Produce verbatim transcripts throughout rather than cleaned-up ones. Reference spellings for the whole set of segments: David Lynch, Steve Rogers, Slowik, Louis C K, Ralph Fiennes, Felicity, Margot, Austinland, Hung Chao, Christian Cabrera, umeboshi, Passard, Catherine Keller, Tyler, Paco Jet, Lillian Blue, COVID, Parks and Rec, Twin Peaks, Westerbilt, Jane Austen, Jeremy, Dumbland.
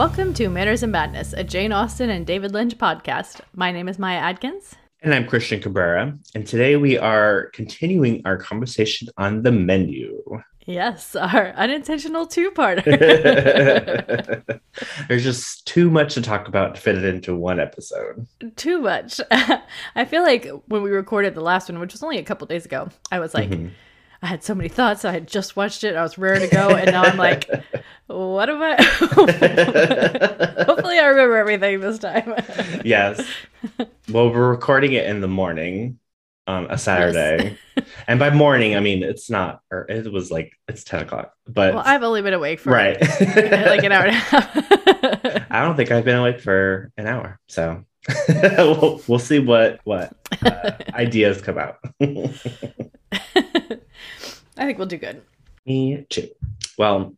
Welcome to Manners and Madness, a Jane Austen and David Lynch podcast. My name is Maya Adkins. And I'm Christian Cabrera. And today we are continuing our conversation on the menu. Yes, our unintentional two-parter. There's just too much to talk about to fit it into one episode. Too much. I feel like when we recorded the last one, which was only a couple days ago, I was like, mm-hmm. I had so many thoughts. I had just watched it. I was raring to go. And now I'm like, what am I? Hopefully I remember everything this time. Yes. Well, we're recording it in the morning on a Saturday. Yes. And by morning, I mean, it's not, or it was like, it's ten o'clock. But well, I've only been awake for right. like an hour and a half. I don't think I've been awake for an hour. So we'll, we'll see what, what uh, ideas come out. I think we'll do good. Me too. Well,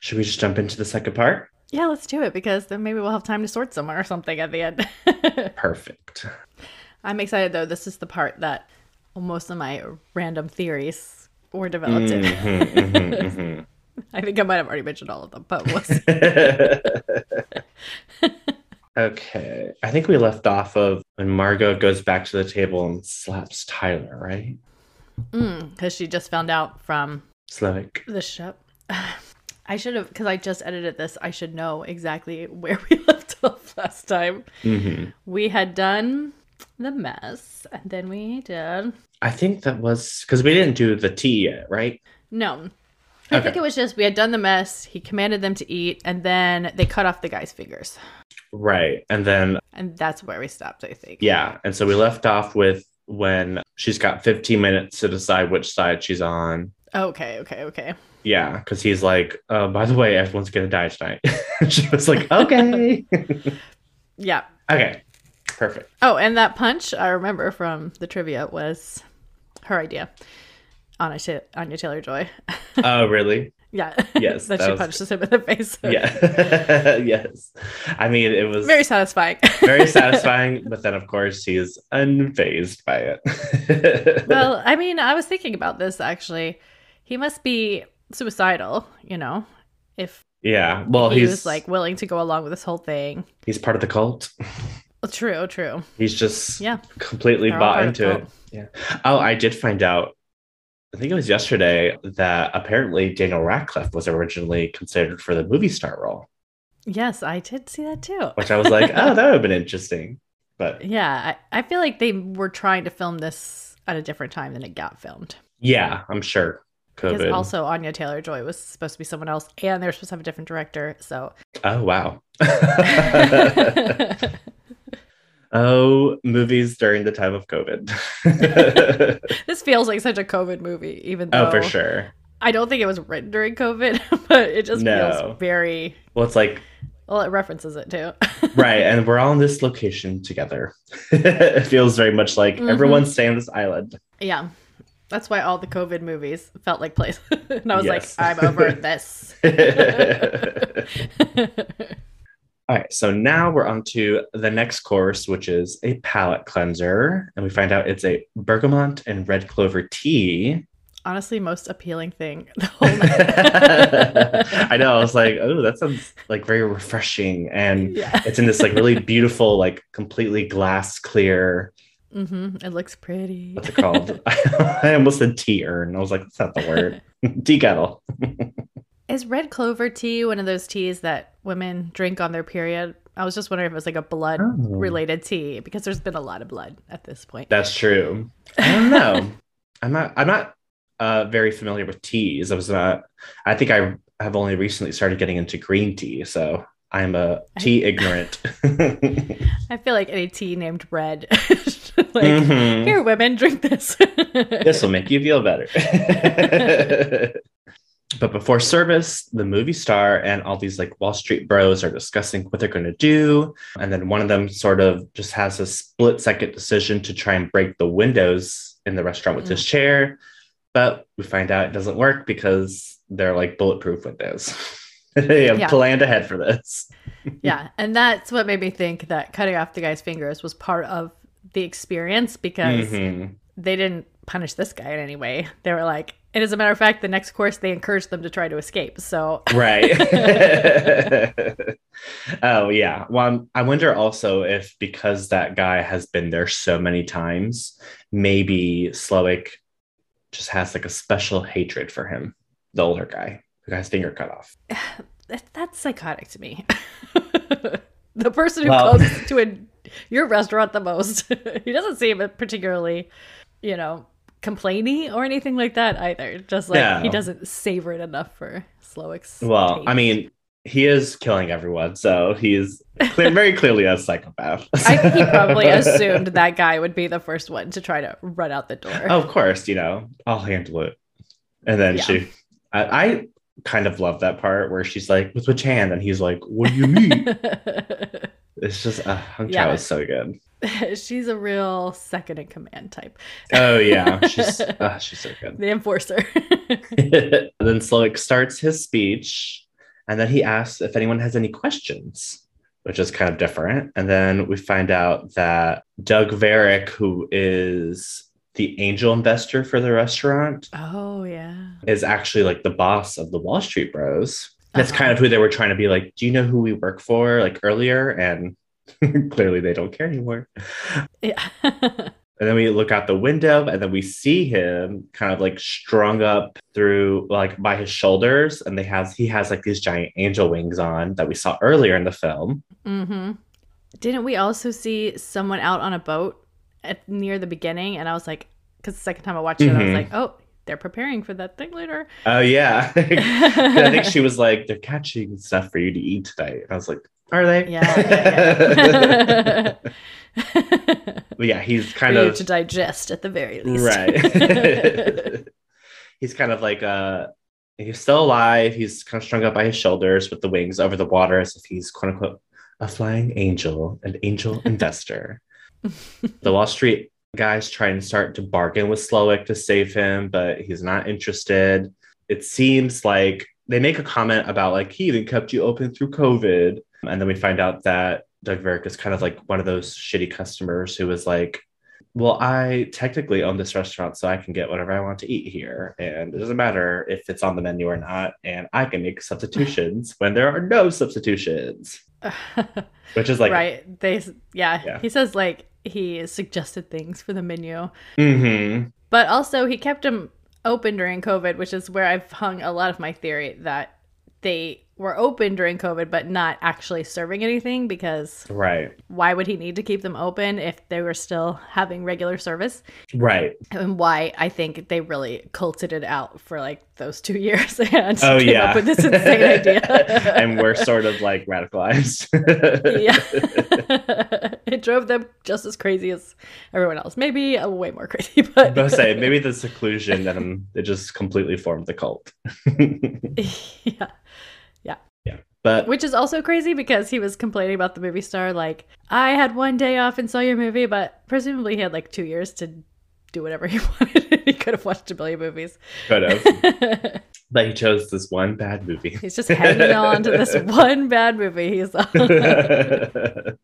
should we just jump into the second part? Yeah, let's do it, because then maybe we'll have time to sort somewhere or something at the end. Perfect. I'm excited, though. This is the part that most of my random theories were developed in. Mm-hmm, mm-hmm, mm-hmm. I think I might have already mentioned all of them, but we'll see. Okay. I think we left off of when Margot goes back to the table and slaps Tyler, right? Because mm, she just found out from Slowik. The ship. I should have, because I just edited this, I should know exactly where we left off last time. Mm-hmm. We had done the mess, and then we did... I think that was... Because we didn't do the tea yet, right? No. I okay. think it was just we had done the mess, he commanded them to eat, and then they cut off the guy's fingers. Right, and then... And that's where we stopped, I think. Yeah, and so we left off with when she's got fifteen minutes to decide which side she's on. Okay, okay, okay. Yeah, because he's like, uh, by the way, everyone's going to die tonight. She was like, okay. Yeah. Okay, perfect. Oh, and that punch, I remember from the trivia, was her idea. Anya, Ta- Anya Taylor Joy. Oh, really? Yeah. Yes. that, that she was... punched him in the face. So. Yeah. Yes. I mean, it was... Very satisfying. Very satisfying, but then, of course, he's unfazed by it. Well, I mean, I was thinking about this, actually. He must be... suicidal, you know, if yeah well he he's was, like willing to go along with this whole thing. He's part of the cult. true true He's just yeah completely They're bought into it. Yeah. Oh, I did find out, I think it was yesterday, that apparently Daniel Ratcliffe was originally considered for the movie star role. Yes, I did see that too. Which I was like, oh, that would have been interesting. But yeah, I, I feel like they were trying to film this at a different time than it got filmed. Yeah, I'm sure. COVID. Because also Anya Taylor Joy was supposed to be someone else, and they were supposed to have a different director. So. Oh wow. Oh, movies during the time of COVID. This feels like such a COVID movie, even though. Oh, for sure. I don't think it was written during COVID, but it just no. feels very. Well, it's like. Well, it references it too. Right, and we're all in this location together. It feels very much like mm-hmm. everyone's staying on this island. Yeah. That's why all the COVID movies felt like plays. And I was yes. like, I'm over this. All right. So now we're on to the next course, which is a palate cleanser. And we find out it's a bergamot and red clover tea. Honestly, most appealing thing the whole night. I know. I was like, oh, that sounds like very refreshing. And yeah. It's in this like really beautiful, like completely glass clear. Mm-hmm. It looks pretty. What's it called? I almost said tea urn. I was like, that's not the word. Tea kettle. Is red clover tea one of those teas that women drink on their period? I was just wondering if it was like a blood oh. related tea, because there's been a lot of blood at this point. That's true. I don't know. I'm not I'm not uh, very familiar with teas. I was not I think I have only recently started getting into green tea, so I'm a tea I, ignorant. I feel like any tea named red. Like, mm-hmm. Here, women, drink this. This will make you feel better. But before service, the movie star and all these like Wall Street bros are discussing what they're going to do. And then one of them sort of just has a split second decision to try and break the windows in the restaurant with mm. his chair. But we find out it doesn't work because they're like bulletproof windows. They have yeah. planned ahead for this. Yeah. And that's what made me think that cutting off the guy's fingers was part of the experience, because mm-hmm. they didn't punish this guy in any way. They were like, And as a matter of fact, the next course, they encouraged them to try to escape. So right. Oh, yeah. Well, I'm, I wonder also if because that guy has been there so many times, maybe Slowik just has like a special hatred for him. The older guy who got his finger cut off. That, that's psychotic to me. The person who well, goes to a, your restaurant the most. He doesn't seem particularly, you know, complainy or anything like that either. Just like no. He doesn't savor it enough for Slowik's well taste. I mean, he is killing everyone, so he is clear, very clearly a psychopath. I think he probably assumed that guy would be the first one to try to run out the door. Oh, of course, you know, I'll handle it. And then yeah. she I, I kind of love that part where she's like, with which hand? And he's like, what do you mean? It's just uh, Hung Chao yeah. is so good. She's a real second in command type. Oh yeah, she's uh, she's so good. The enforcer. Then Slowik starts his speech, and then he asks if anyone has any questions, which is kind of different. And then we find out that Doug Verick, who is the angel investor for the restaurant, oh yeah, is actually like the boss of the Wall Street Bros. That's kind of who they were trying to be like, do you know who we work for? Like earlier, and clearly they don't care anymore. Yeah. And then we look out the window and then we see him kind of like strung up through like by his shoulders. And they have he has like these giant angel wings on that we saw earlier in the film. Mm-hmm. Didn't we also see someone out on a boat at, near the beginning? And I was like, because the second time I watched it, mm-hmm. I was like, oh, they're preparing for that thing later. Oh, yeah. I think she was like, they're catching stuff for you to eat tonight. And I was like, are they? Yeah. Yeah, yeah. But yeah, he's kind for of... you to digest at the very least. Right. He's kind of like, uh, he's still alive. He's kind of strung up by his shoulders with the wings over the water as if he's, quote unquote, a flying angel, an angel investor. The Wall Street guys try and start to bargain with Slowik to save him, but he's not interested. It seems like they make a comment about like, he even kept you open through COVID. And then we find out that Doug Verick is kind of like one of those shitty customers who was like, well, I technically own this restaurant, so I can get whatever I want to eat here. And it doesn't matter if it's on the menu or not. And I can make substitutions when there are no substitutions. Which is like... Right. They, yeah. yeah. He says like, he suggested things for the menu. Mm-hmm. But also he kept them open during COVID, which is where I've hung a lot of my theory that they were open during COVID, but not actually serving anything because right. why would he need to keep them open if they were still having regular service? Right. And why I think they really culted it out for like those two years and oh, came yeah. up with this insane idea. And we're sort of like radicalized. Yeah. It drove them just as crazy as everyone else. Maybe uh, way more crazy. But I say maybe the seclusion that um, it just completely formed the cult. Yeah. Yeah. Yeah. But which is also crazy because he was complaining about the movie star. Like, I had one day off and saw your movie, but presumably he had like two years to do whatever he wanted. He could have watched a billion movies. Could have. But he chose this one bad movie. He's just hanging on to this one bad movie he saw. uh,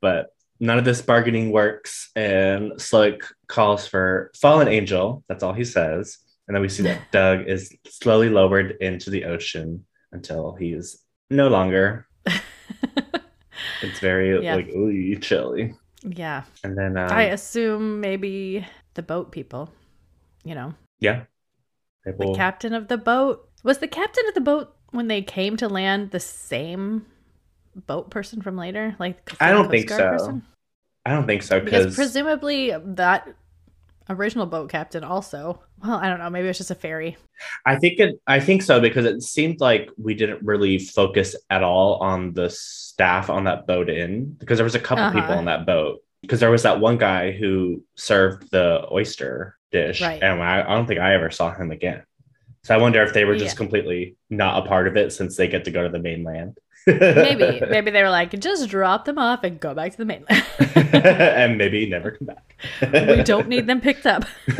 but none of this bargaining works. And Slowik calls for fallen angel. That's all he says. And then we see that Doug is slowly lowered into the ocean until he's no longer. It's very yeah. like, ooh, chilly. Yeah. And then um, I assume maybe the boat people, you know. Yeah. People. The captain of the boat. Was the captain of the boat when they came to land the same boat person from later? Like I don't think so. Person? I don't think so. Because presumably that original boat captain also. Well, I don't know. Maybe it's just a ferry. I think it, I think so, because it seemed like we didn't really focus at all on the staff on that boat in because there was a couple uh-huh. people on that boat because there was that one guy who served the oyster dish. Right. And I, I don't think I ever saw him again. So I wonder if they were just yeah. completely not a part of it since they get to go to the mainland. Maybe. Maybe they were like, just drop them off and go back to the mainland. And maybe never come back. We don't need them picked up. And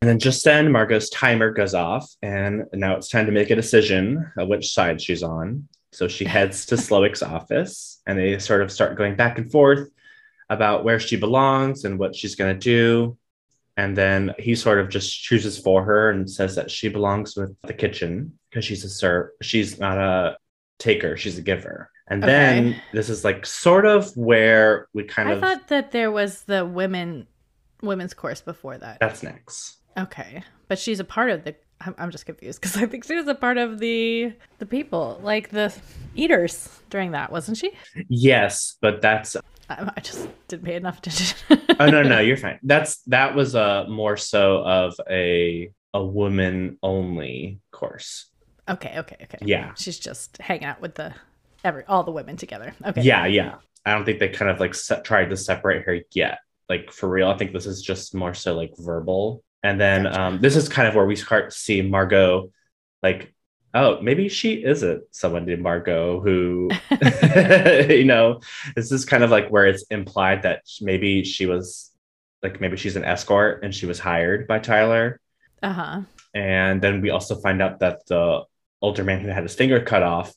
then just then, Margot's timer goes off. And now it's time to make a decision of which side she's on. So she heads to Slowik's office. And they sort of start going back and forth about where she belongs and what she's going to do. And then he sort of just chooses for her and says that she belongs with the kitchen because she's a server. She's not a taker. She's a giver. And okay. then this is like sort of where we kind I of. I thought that there was the women women's course before that. That's next. Okay. But she's a part of the. I'm just confused because I think she was a part of the the people, like the eaters during that, wasn't she? Yes, but that's. I just didn't pay enough attention. oh no, no, you're fine. That's that was a more so of a a woman only course. Okay, okay, okay. Yeah, she's just hanging out with the every all the women together. Okay. Yeah, yeah. I don't think they kind of like se- tried to separate her yet, like for real. I think this is just more so like verbal. And then gotcha. um, this is kind of where we start to see Margot, like, oh, maybe she isn't someone named Margot who, you know, this is kind of like where it's implied that maybe she was, like, maybe she's an escort and she was hired by Tyler. Uh-huh. And then we also find out that the older man who had his finger cut off,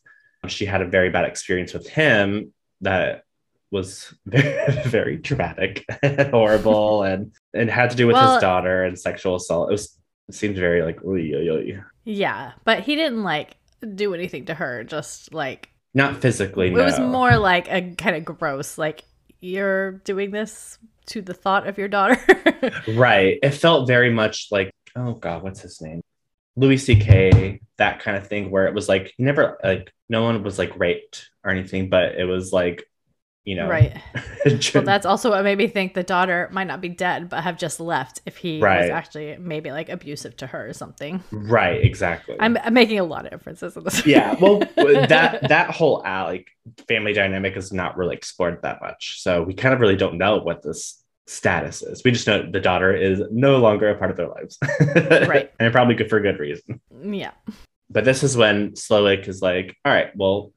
she had a very bad experience with him that was very, very dramatic and horrible and and had to do with well, his daughter and sexual assault. It was it seemed very like oy, oy, oy. Yeah, but he didn't like do anything to her, just like not physically. It no. was more like a kind of gross, like you're doing this to the thought of your daughter. Right. It felt very much like, oh God, what's his name? Louis C K, that kind of thing, where it was like you never like no one was like raped or anything, but it was like, you know, right. Well, that's also what made me think the daughter might not be dead, but have just left if he right. was actually maybe like abusive to her or something. Right, exactly. I'm, I'm making a lot of inferences on this. Yeah, well, that that whole uh, like family dynamic is not really explored that much, so we kind of really don't know what this status is. We just know the daughter is no longer a part of their lives, right? And probably good for good reason. Yeah. But this is when Slowik is like, "All right, well,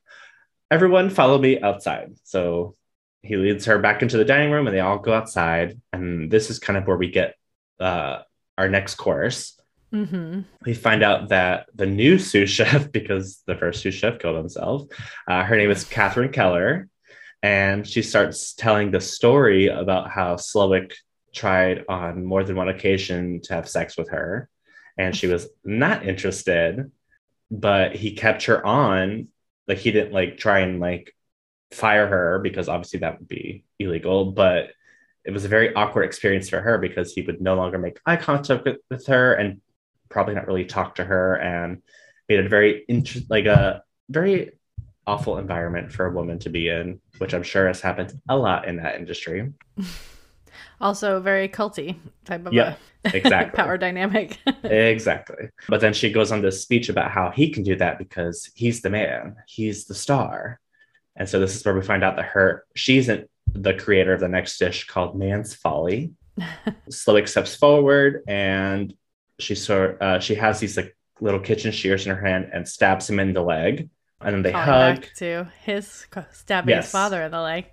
everyone follow me outside." So. He leads her back into the dining room and they all go outside. And this is kind of where we get uh, our next course. Mm-hmm. We find out that the new sous chef, because the first sous chef killed himself, uh, her name is Catherine Keller. And she starts telling the story about how Slowik tried on more than one occasion to have sex with her. And she was not interested, but he kept her on. Like he didn't like try and like fire her because obviously that would be illegal, but it was a very awkward experience for her because he would no longer make eye contact with, with her and probably not really talk to her, and made it very inter- like a very awful environment for a woman to be in, which I'm sure has happened a lot in that industry. Also very culty type of yep, a exactly. power dynamic. Exactly. But then she goes on this speech about how he can do that because he's the man, he's the star. And so this is where we find out that her, she's an, the creator of the next dish called Man's Folly. Slowik steps forward and she sort uh, she has these like little kitchen shears in her hand and stabs him in the leg. And then they Calling hug. Back to his stabbing yes. his father in the leg.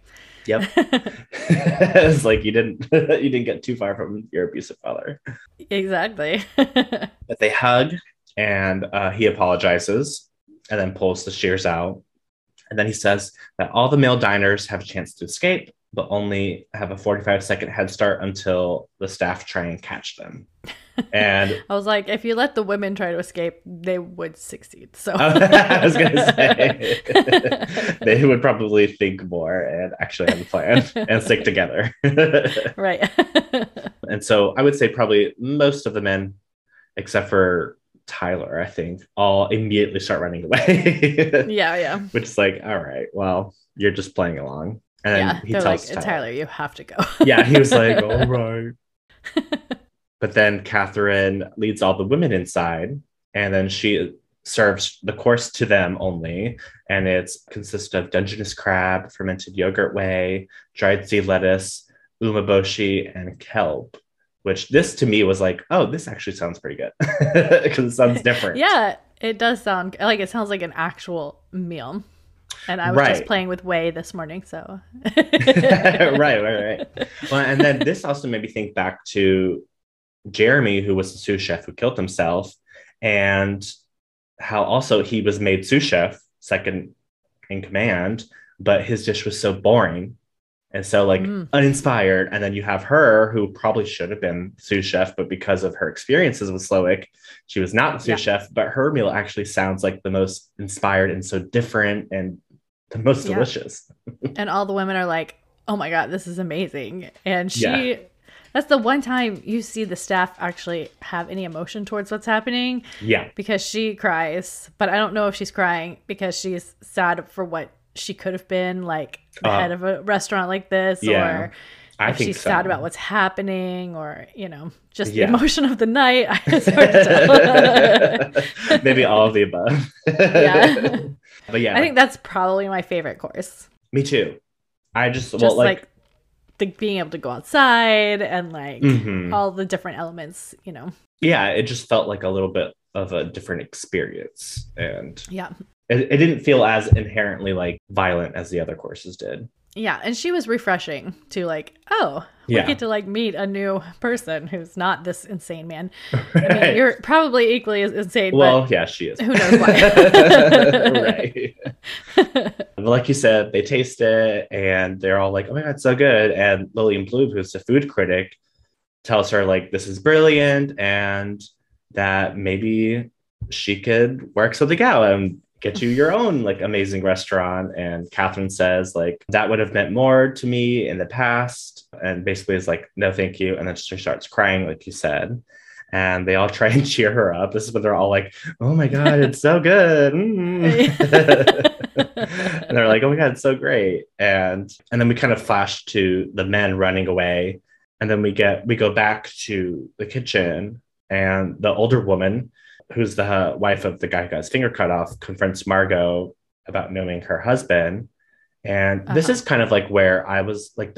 Yep. It's like you didn't you didn't get too far from your abusive father. Exactly. But they hug and uh, he apologizes and then pulls the shears out. And then he says that all the male diners have a chance to escape, but only have a forty-five second head start until the staff try and catch them. And I was like, if you let the women try to escape, they would succeed. So I was going to say, they would probably think more and actually have a plan and stick together. Right. And so I would say probably most of the men, except for Tyler, I think, all immediately start running away. yeah, yeah. Which is like, all right, well, you're just playing along. And yeah, he they're tells like, Tyler, Tyler, you have to go. Yeah, he was like, all right. But then Catherine leads all the women inside, and then she serves the course to them only. And it's consists of Dungeness crab, fermented yogurt whey, dried sea lettuce, umeboshi, and kelp. Which this to me was like, oh, this actually sounds pretty good because it sounds different. Yeah, it does sound like it sounds like an actual meal. And I was right. just playing with whey this morning, so. right, right, right. Well, and then this also made me think back to Jeremy, who was the sous chef who killed himself, and how also he was made sous chef, second in command, but his dish was so boring. And so, like, mm. uninspired. And then you have her, who probably should have been sous chef, but because of her experiences with Slowik, she was not the sous yeah. chef, but her meal actually sounds like the most inspired and so different and the most yeah. delicious. And all the women are like, oh my God, this is amazing. And she, yeah. that's the one time you see the staff actually have any emotion towards what's happening. Yeah. Because she cries, but I don't know if she's crying because she's sad for what she could have been, like the uh, head of a restaurant like this, yeah, or I if think she's so. sad about what's happening, or, you know, just yeah. the emotion of the night. It's hard to tell. Maybe all of the above. yeah. But yeah, I think that's probably my favorite course. Me too. I just, just well, like, like the, being able to go outside and like mm-hmm. all the different elements, you know? Yeah. It just felt like a little bit of a different experience, and yeah. It, it didn't feel as inherently like violent as the other courses did. Yeah. And she was refreshing to like, oh, we yeah. get to like meet a new person who's not this insane man. Right. I mean, you're probably equally as insane. Well, but yeah, she is. Who knows why? Right. Like you said, they taste it and they're all like, oh my God, it's so good. And Lillian Blue, who's the food critic, tells her like, this is brilliant and that maybe she could work something out and get you your own like amazing restaurant. And Catherine says like, that would have meant more to me in the past, and basically is like, no thank you. And then she starts crying like you said, and they all try and cheer her up. This is when they're all like, oh my God, it's so good. Mm. And they're like, oh my God, it's so great. And and then we kind of flash to the men running away, and then we get we go back to the kitchen, and the older woman, who's the uh, wife of the guy who got his finger cut off, confronts Margot about knowing her husband. And uh-huh. this is kind of like where I was like,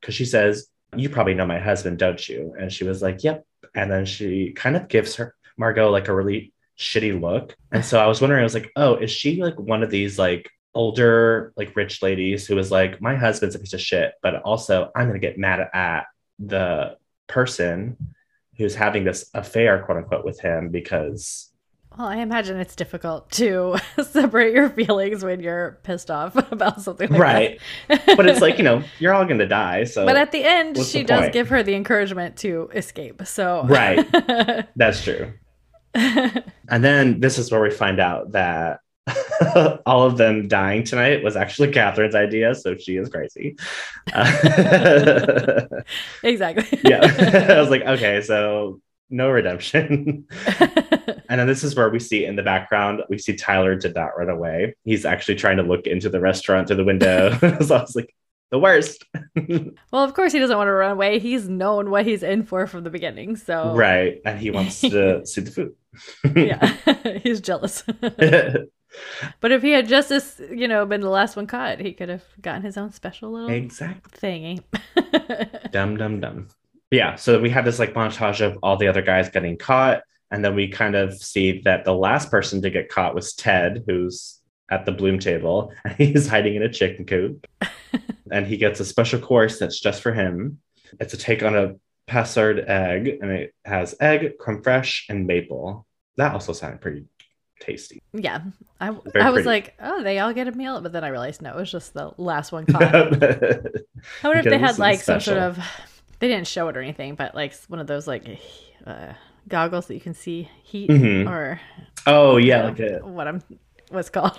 because she says, you probably know my husband, don't you? And she was like, yep. And then she kind of gives her Margot like a really shitty look. And so I was wondering, I was like, oh, is she like one of these like older, like rich ladies who was like, my husband's a piece of shit, but also I'm going to get mad at the person who's having this affair, quote unquote, with him because... Well, I imagine it's difficult to separate your feelings when you're pissed off about something like right. that. Right. But it's like, you know, you're all going to die. So. But at the end, What's she the does point? give her the encouragement to escape. So right. That's true. And then this is where we find out that all of them dying tonight was actually Catherine's idea, so she is crazy. Uh, exactly. Yeah. I was like, okay, so no redemption. And then this is where we see in the background, we see Tyler did not run away. He's actually trying to look into the restaurant through the window. So I was like, the worst. Well, of course he doesn't want to run away. He's known what he's in for from the beginning. So right. And he wants to see the food. Yeah. He's jealous. But if he had just, as, you know, been the last one caught, he could have gotten his own special little exact thingy. Dum, dum, dum. Yeah. So we have this like montage of all the other guys getting caught. And then we kind of see that the last person to get caught was Ted, who's at the Bloom table. And he's hiding in a chicken coop. And he gets a special course that's just for him. It's a take on a Passard egg. And it has egg, creme fraiche, and maple. That also sounded pretty tasty. Yeah. I, I was like, oh, they all get a meal, but then I realized no, it was just the last one caught. I wonder if they had like special. some sort of, they didn't show it or anything, but like one of those like uh, goggles that you can see heat mm-hmm. or oh yeah, like a, what I'm what's called.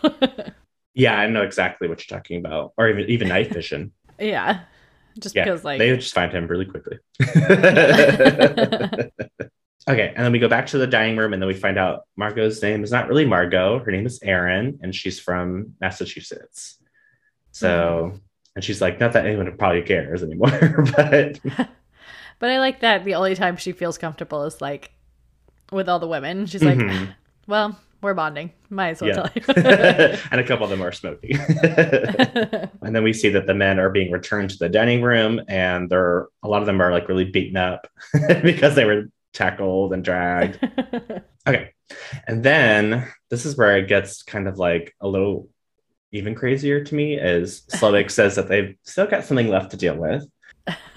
Yeah, I know exactly what you're talking about, or even even night vision. Yeah, just yeah, because like they just find him really quickly. Okay, and then we go back to the dining room, and then we find out Margot's name is not really Margot. Her name is Erin, and she's from Massachusetts. So, mm-hmm. and she's like, not that anyone probably cares anymore, but... But I like that the only time she feels comfortable is, like, with all the women. She's like, mm-hmm. well, we're bonding. Might as well yeah. tell you. And a couple of them are smoking. And then we see that the men are being returned to the dining room, and they're a lot of them are, like, really beaten up because they were... tackled and dragged. Okay. And then this is where it gets kind of like a little even crazier to me is Slowik says that they've still got something left to deal with.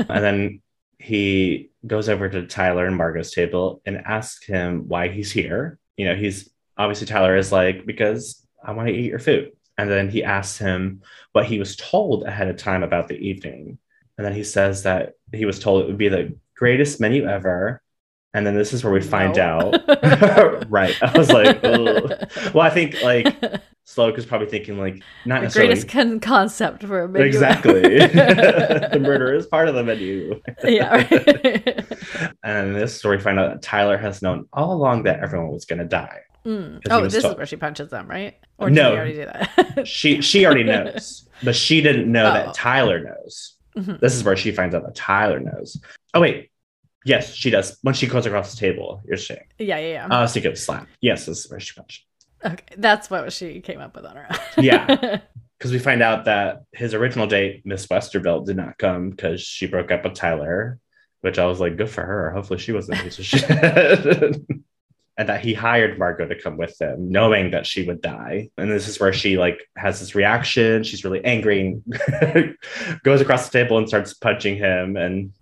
And then he goes over to Tyler and Margot's table and asks him why he's here. You know, he's obviously Tyler is like, because I want to eat your food. And then he asks him what he was told ahead of time about the evening. And then he says that he was told it would be the greatest menu ever. And then this is where we find no. out. Right. I was like, ugh. Well, I think like Slowik is probably thinking like, not the necessarily. The greatest con- concept for a menu. Exactly. The murder is part of the menu. Yeah. Right. And this is where we find out that Tyler has known all along that everyone was going to die. Mm. Oh, this told. Is where she punches them, right? Or did no, she already do that? she she already knows, but she didn't know oh. that Tyler knows. Mm-hmm. This is where she finds out that Tyler knows. Oh wait, yes, she does. When she goes across the table, you're saying, yeah, yeah, yeah. Uh, so you get slapped. Yes, this is where she punched. Okay, that's what she came up with on her own. Yeah, because we find out that his original date, Miss Westerbilt, did not come because she broke up with Tyler, which I was like, good for her. Hopefully, she wasn't a piece of shit. And that he hired Margot to come with them, knowing that she would die. And this is where she like has this reaction. She's really angry and goes across the table and starts punching him. And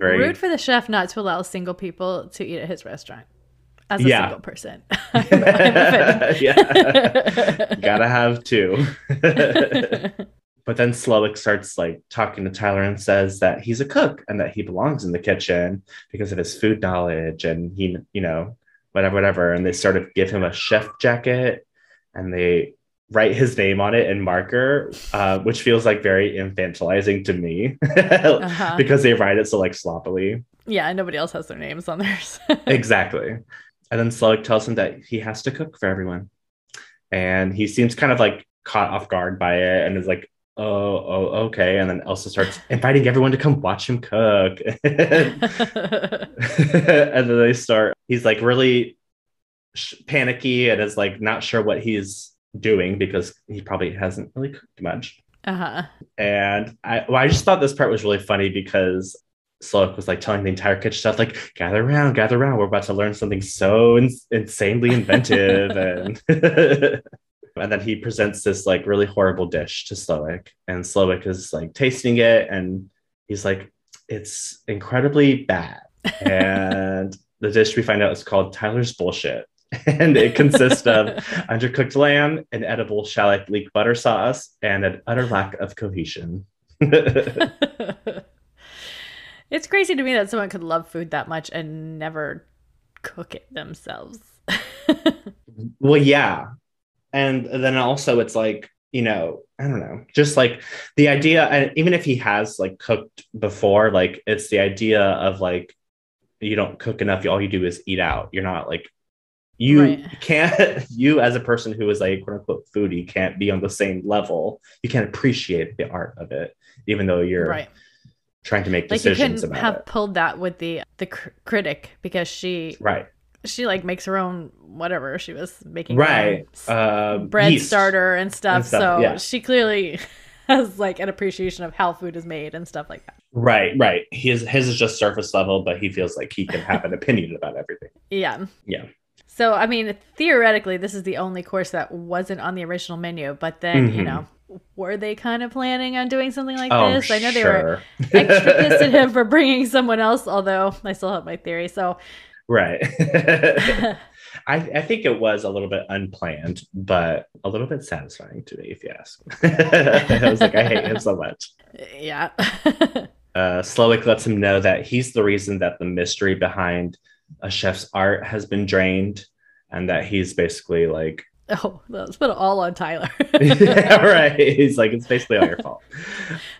very... rude for the chef not to allow single people to eat at his restaurant as a yeah. single person. I'm, I'm yeah, gotta have two. But then Slowik starts like talking to Tyler and says that he's a cook and that he belongs in the kitchen because of his food knowledge and he, you know, whatever, whatever. And they sort of give him a chef jacket and they write his name on it in marker, uh, which feels like very infantilizing to me uh-huh. because they write it so like sloppily. Yeah. And nobody else has their names on theirs. Exactly. And then Slowik tells him that he has to cook for everyone. And he seems kind of like caught off guard by it and is like, oh, oh, okay. And then Elsa starts inviting everyone to come watch him cook. And then they start, he's like really sh- panicky and is like not sure what he's doing because he probably hasn't really cooked much. Uh-huh. And I, well, I just thought this part was really funny because Slowik was like telling the entire kitchen stuff, like, gather around, gather around. We're about to learn something so in- insanely inventive. and... And then he presents this like really horrible dish to Slowik, and Slowik is like tasting it and he's like, it's incredibly bad. And the dish we find out is called Tyler's Bullshit. And it consists of undercooked lamb, an edible shallot leek butter sauce, and an utter lack of cohesion. It's crazy to me that someone could love food that much and never cook it themselves. Well, yeah. And then also it's like, you know, I don't know, just like the idea, and even if he has like cooked before, like it's the idea of like, you don't cook enough. All you do is eat out. You're not like, you right. can't, you as a person who is like, quote unquote, foodie can't be on the same level. You can't appreciate the art of it, even though you're right. trying to make like decisions about it. You couldn't have pulled that with the, the cr- critic because she... Right. She like makes her own whatever she was making, right? Uh, bread yeast. starter and stuff. And stuff so yeah. she clearly has like an appreciation of how food is made and stuff like that. Right, right. His his is just surface level, but he feels like he can have an opinion about everything. Yeah, yeah. So I mean, theoretically, this is the only course that wasn't on the original menu. But then mm-hmm. you know, were they kind of planning on doing something like oh, this? I know sure. they were extra pissed at him for bringing someone else. Although I still have my theory. So. Right. I, I think it was a little bit unplanned, but a little bit satisfying to me, if you ask. I was like, I hate him so much. Yeah. uh, Slowik lets him know that he's the reason that the mystery behind a chef's art has been drained and that he's basically like... Oh, let's put it all on Tyler. Yeah, right. He's like, it's basically all your fault.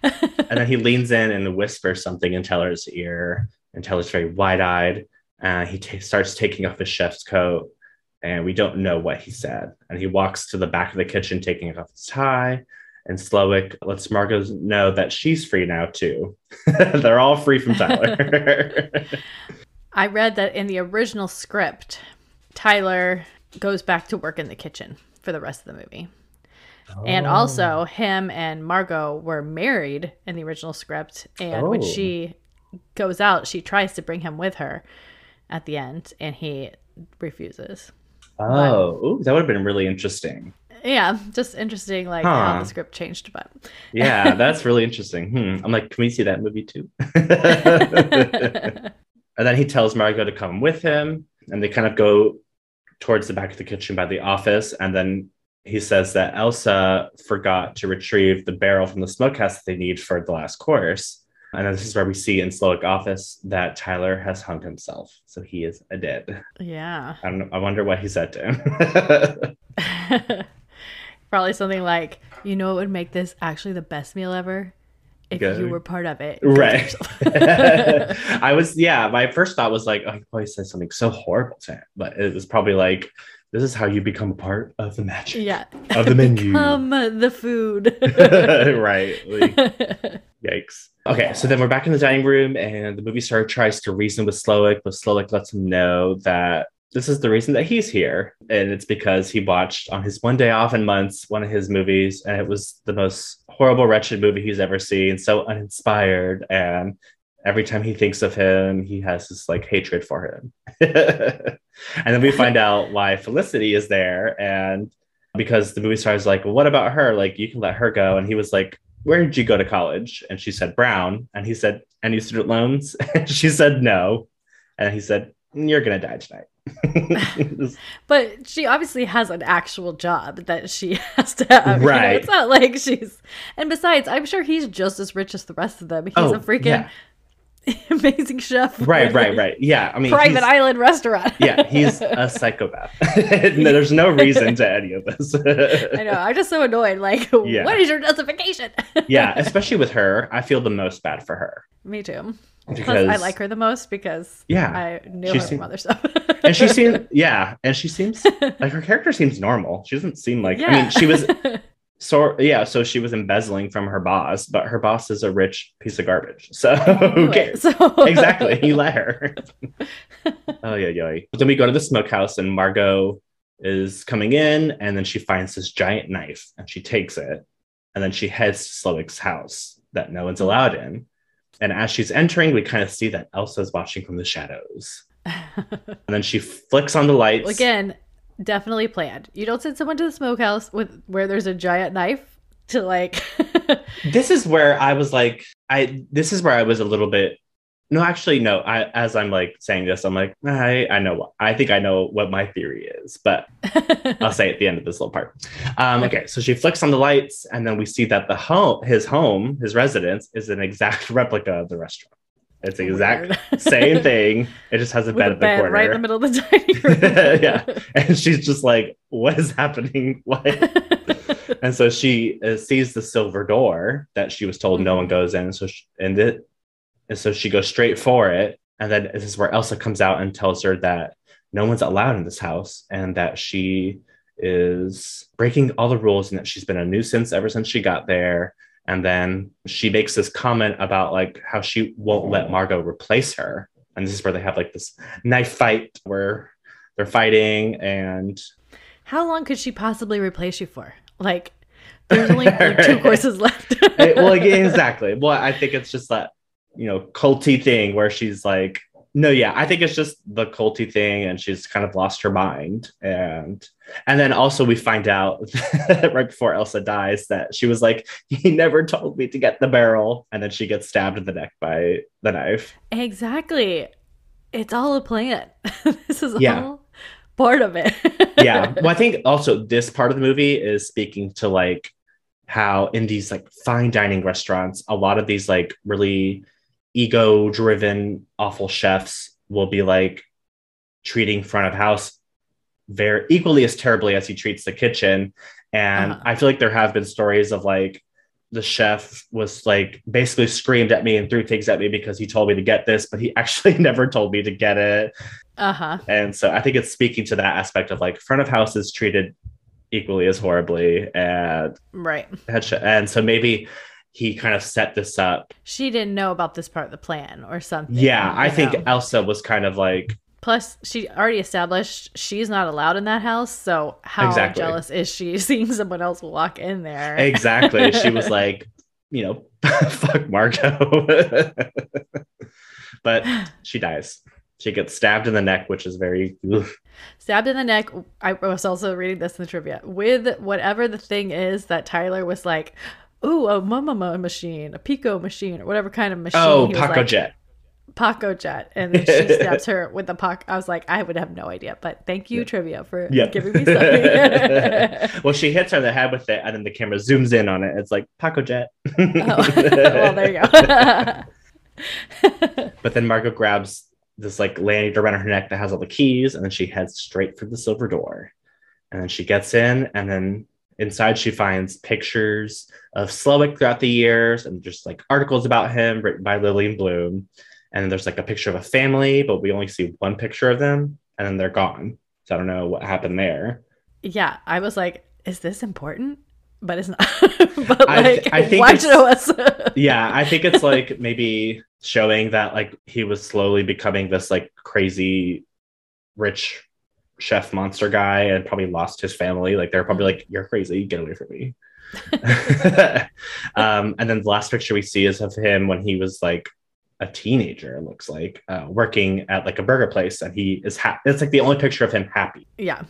And then he leans in and whispers something in Tyler's ear, and Tyler's very wide-eyed. Uh, he t- starts taking off his chef's coat, and we don't know what he said. And he walks to the back of the kitchen, taking off his tie. And Slowik lets Margot know that she's free now, too. They're all free from Tyler. I read that in the original script, Tyler goes back to work in the kitchen for the rest of the movie. Oh. And also, him and Margot were married in the original script. And oh. when she goes out, she tries to bring him with her at the end, and he refuses. Oh, but, ooh, that would have been really interesting. Yeah, just interesting, like huh. how the script changed. But yeah, that's really interesting. Hmm. I'm like, can we see that movie too? And then he tells Margot to come with him, and they kind of go towards the back of the kitchen by the office, and then he says that Elsa forgot to retrieve the barrel from the smokehouse that they need for the last course. And this is where we see in Slowik office that Tyler has hung himself. So he is a dead. Yeah. I, don't know, I wonder what he said to him. Probably something like, you know what would make this actually the best meal ever? If Good. you were part of it. Right. I was, yeah, my first thought was like, oh, he probably said something so horrible to him. But it was probably like, this is how you become a part of the magic. Yeah. Of the menu. Become the food. Right. Like, yikes. Okay, so then we're back in the dining room, and the movie star tries to reason with Slowik, but Slowik lets him know that this is the reason that he's here, and it's because he watched, on his one day off in months, one of his movies, and it was the most horrible, wretched movie he's ever seen, so uninspired, and every time he thinks of him, he has this, like, hatred for him. And then we find out why Felicity is there, and because the movie star is like, well, what about her? Like, you can let her go, and he was like, where did you go to college? And she said, Brown. And he said, any student loans? And she said, no. And he said, you're going to die tonight. But she obviously has an actual job that she has to have. Right. You know, it's not like she's... And besides, I'm sure he's just as rich as the rest of them. He's oh, a freaking... Yeah. Amazing chef. Right, right, right. Yeah. I mean, private island restaurant. Yeah, he's a psychopath. No, there's no reason to any of this. I know. I'm just so annoyed. Like, yeah. What is your justification? Yeah, especially with her. I feel the most bad for her. Me too. Because Plus, I like her the most because yeah, I knew her seemed, from other stuff. And she seemed, yeah, and she seems like her character seems normal. She doesn't seem like, yeah. I mean, she was. So, yeah, so she was embezzling from her boss, but her boss is a rich piece of garbage. So, who cares? So... Exactly. He let her. Oh, yeah, yeah. But then we go to the smokehouse, and Margot is coming in, and then she finds this giant knife, and she takes it, and then she heads to Slowik's house that no one's allowed in. And as she's entering, we kind of see that Elsa's watching from the shadows. And then she flicks on the lights. Again... Definitely planned. You don't send someone to the smokehouse with where there's a giant knife to like. This is where I was like, I. This is where I was a little bit. No, actually, no. I as I'm like saying this, I'm like, I, I know. I think I know what my theory is, but I'll say at the end of this little part. Um, okay, so she flicks on the lights, and then we see that the home, his home, his residence, is an exact replica of the restaurant. It's the exact Weird. same thing. It just has a bed in the corner. Right in the middle of the dining room. Yeah. And she's just like, what is happening? What? And so she uh, sees the silver door that she was told mm-hmm. no one goes in. And so, she, and, it, and so she goes straight for it. And then this is where Elsa comes out and tells her that no one's allowed in this house and that she is breaking all the rules and that she's been a nuisance ever since she got there. And then she makes this comment about like how she won't let Margot replace her. And this is where they have like this knife fight where they're fighting. And how long could she possibly replace you for? Like there's only like, two courses left. It, well, exactly. Well, I think it's just that, you know, culty thing where she's like, no, yeah, I think it's just the culty thing. And she's kind of lost her mind. And and then also we find out right before Elsa dies that she was like, he never told me to get the barrel. And then she gets stabbed in the neck by the knife. Exactly. It's all a plan. This is yeah. all part of it. Yeah. Well, I think also this part of the movie is speaking to like how in these like fine dining restaurants, a lot of these like really... ego-driven, awful chefs will be like treating front of house very equally as terribly as he treats the kitchen. And uh-huh. I feel like there have been stories of like the chef was like basically screamed at me and threw things at me because he told me to get this, but he actually never told me to get it. Uh-huh. And so I think it's speaking to that aspect of like front of house is treated equally as horribly. And right. And so maybe. He kind of set this up. She didn't know about this part of the plan or something. Yeah, I know. Think Elsa was kind of like... Plus, she already established she's not allowed in that house, so how exactly. jealous is she seeing someone else walk in there? Exactly. She was like, you know, fuck Margot. But she dies. She gets stabbed in the neck, which is very... Stabbed in the neck. I was also reading this in the trivia. With whatever the thing is that Tyler was like... Ooh, a Mama machine, a Pico machine, or whatever kind of machine. Oh, Paco Jet. Paco Jet, and she stabs her with the Paco. I was like, I would have no idea, but thank you, yeah. Trivia, for yeah. giving me something. Well, she hits her in the head with it, and then the camera zooms in on it. It's like, Paco Jet. Oh. Well, there you go. But then Margot grabs this like lanyard around her neck that has all the keys, and then she heads straight for the silver door. And then she gets in, and then inside she finds pictures of Slowik throughout the years, and just like articles about him written by Lillian Blue. And then there's like a picture of a family, but we only see one picture of them, and then they're gone. So I don't know what happened there. Yeah, I was like, is this important? But it's not. But I th- like, I think why show us? Yeah, I think it's like maybe showing that like he was slowly becoming this like crazy rich chef monster guy, and probably lost his family. Like they're probably like, you're crazy, get away from me. um and then the last picture we see is of him when he was like a teenager, it looks like, uh working at like a burger place, and he is happy. It's like the only picture of him happy. Yeah.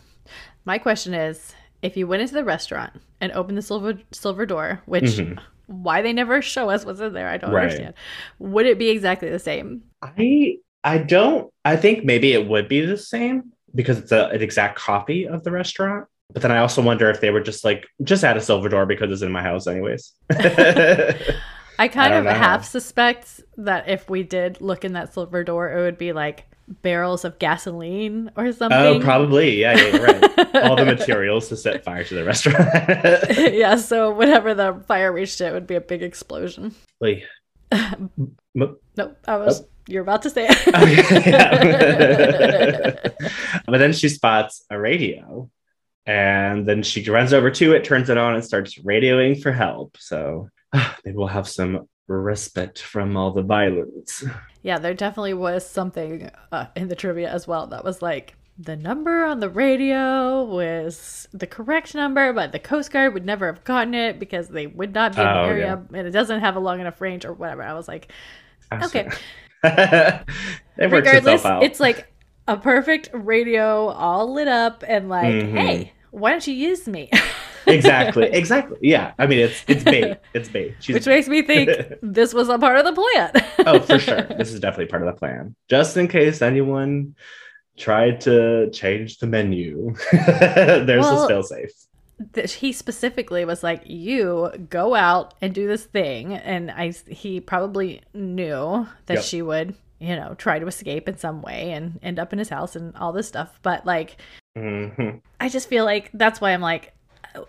My question is, if you went into the restaurant and opened the silver silver door, which mm-hmm. why they never show us what's in there, I don't right. understand, would it be exactly the same? I I don't I think maybe it would be the same, because it's a, an exact copy of the restaurant. But then I also wonder if they were just like, just add a silver door because it's in my house anyways. I kind I of know. half suspect that if we did look in that silver door, it would be like barrels of gasoline or something. Oh, probably. Yeah, yeah, right. All the materials to set fire to the restaurant. Yeah, so whenever the fire reached it, it would be a big explosion. Like, nope, I was... Oh. You're about to say it. Okay, yeah. But then she spots a radio, and then she runs over to it, turns it on, and starts radioing for help. So uh, maybe we'll have some respite from all the violence. Yeah, there definitely was something uh, in the trivia as well that was like, the number on the radio was the correct number, but the Coast Guard would never have gotten it because they would not be in oh, the area, yeah. and it doesn't have a long enough range or whatever. I was like, okay. It works itself out. It's like a perfect radio all lit up and like, mm-hmm. hey, why don't you use me? Exactly. Exactly. Yeah. I mean, it's it's bait. It's bait. She's Which bait. Makes me think this was a part of the plan. Oh, for sure. This is definitely part of the plan. Just in case anyone tried to change the menu, there's well, a fail-safe. He specifically was like, you go out and do this thing, and I he probably knew that yep. she would, you know, try to escape in some way and end up in his house and all this stuff, but like mm-hmm. I just feel like that's why I'm like,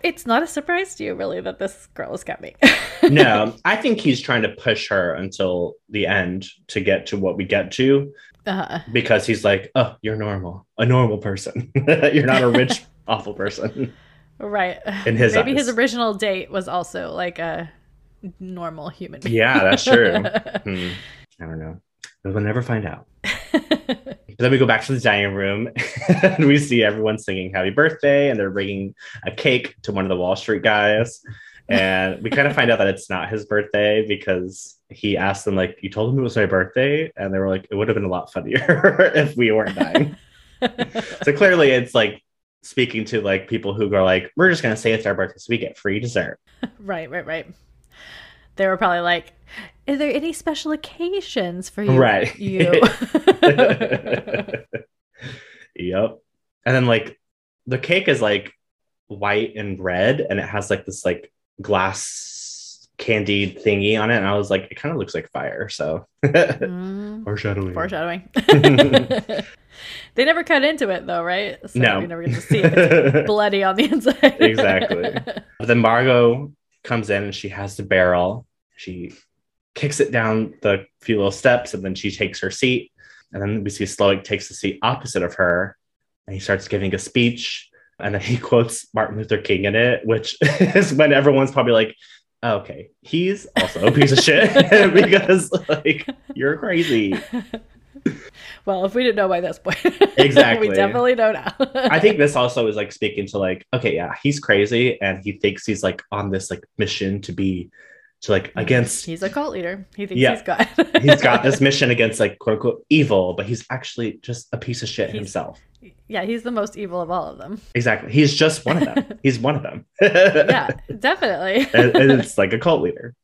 it's not a surprise to you really that this girl is coming. No, I think he's trying to push her until the end to get to what we get to. Uh-huh. Because he's like, oh, you're normal, a normal person. You're not a rich awful person. Right. In his Maybe eyes. His original date was also like a normal human being. Yeah, that's true. hmm. I don't know. We'll never find out. Then we go back to the dining room, and we see everyone singing happy birthday, and they're bringing a cake to one of the Wall Street guys. And we kind of find out that it's not his birthday because he asked them, like, you told him it was my birthday? And they were like, it would have been a lot funnier if we weren't dying. So clearly it's like, speaking to like people who go like, we're just gonna say it's our birthday so we get free dessert. Right, right, right. They were probably like, "Are there any special occasions for you?" Right. You. Yep. And then like the cake is like white and red, and it has like this like glass candied thingy on it, and I was like, it kind of looks like fire. So mm. foreshadowing. Foreshadowing. They never cut into it, though, right? So no. You never get to see it. It's bloody on the inside. Exactly. But then Margot comes in, and she has the barrel. She kicks it down the few little steps, and then she takes her seat. And then we see Slowik takes the seat opposite of her, and he starts giving a speech. And then he quotes Martin Luther King in it, which is when everyone's probably like, oh, okay, he's also a piece of shit. Because, like, you're crazy. Well, if we didn't know by this point, exactly, we definitely know now. I think this also is like speaking to like, okay, yeah, he's crazy, and he thinks he's like on this like mission to be to like against. He's a cult leader. He thinks yeah, he's got he's got this mission against like quote unquote evil, but he's actually just a piece of shit he's, himself. Yeah, he's the most evil of all of them. Exactly, he's just one of them. He's one of them. Yeah, definitely. And, and it's like a cult leader,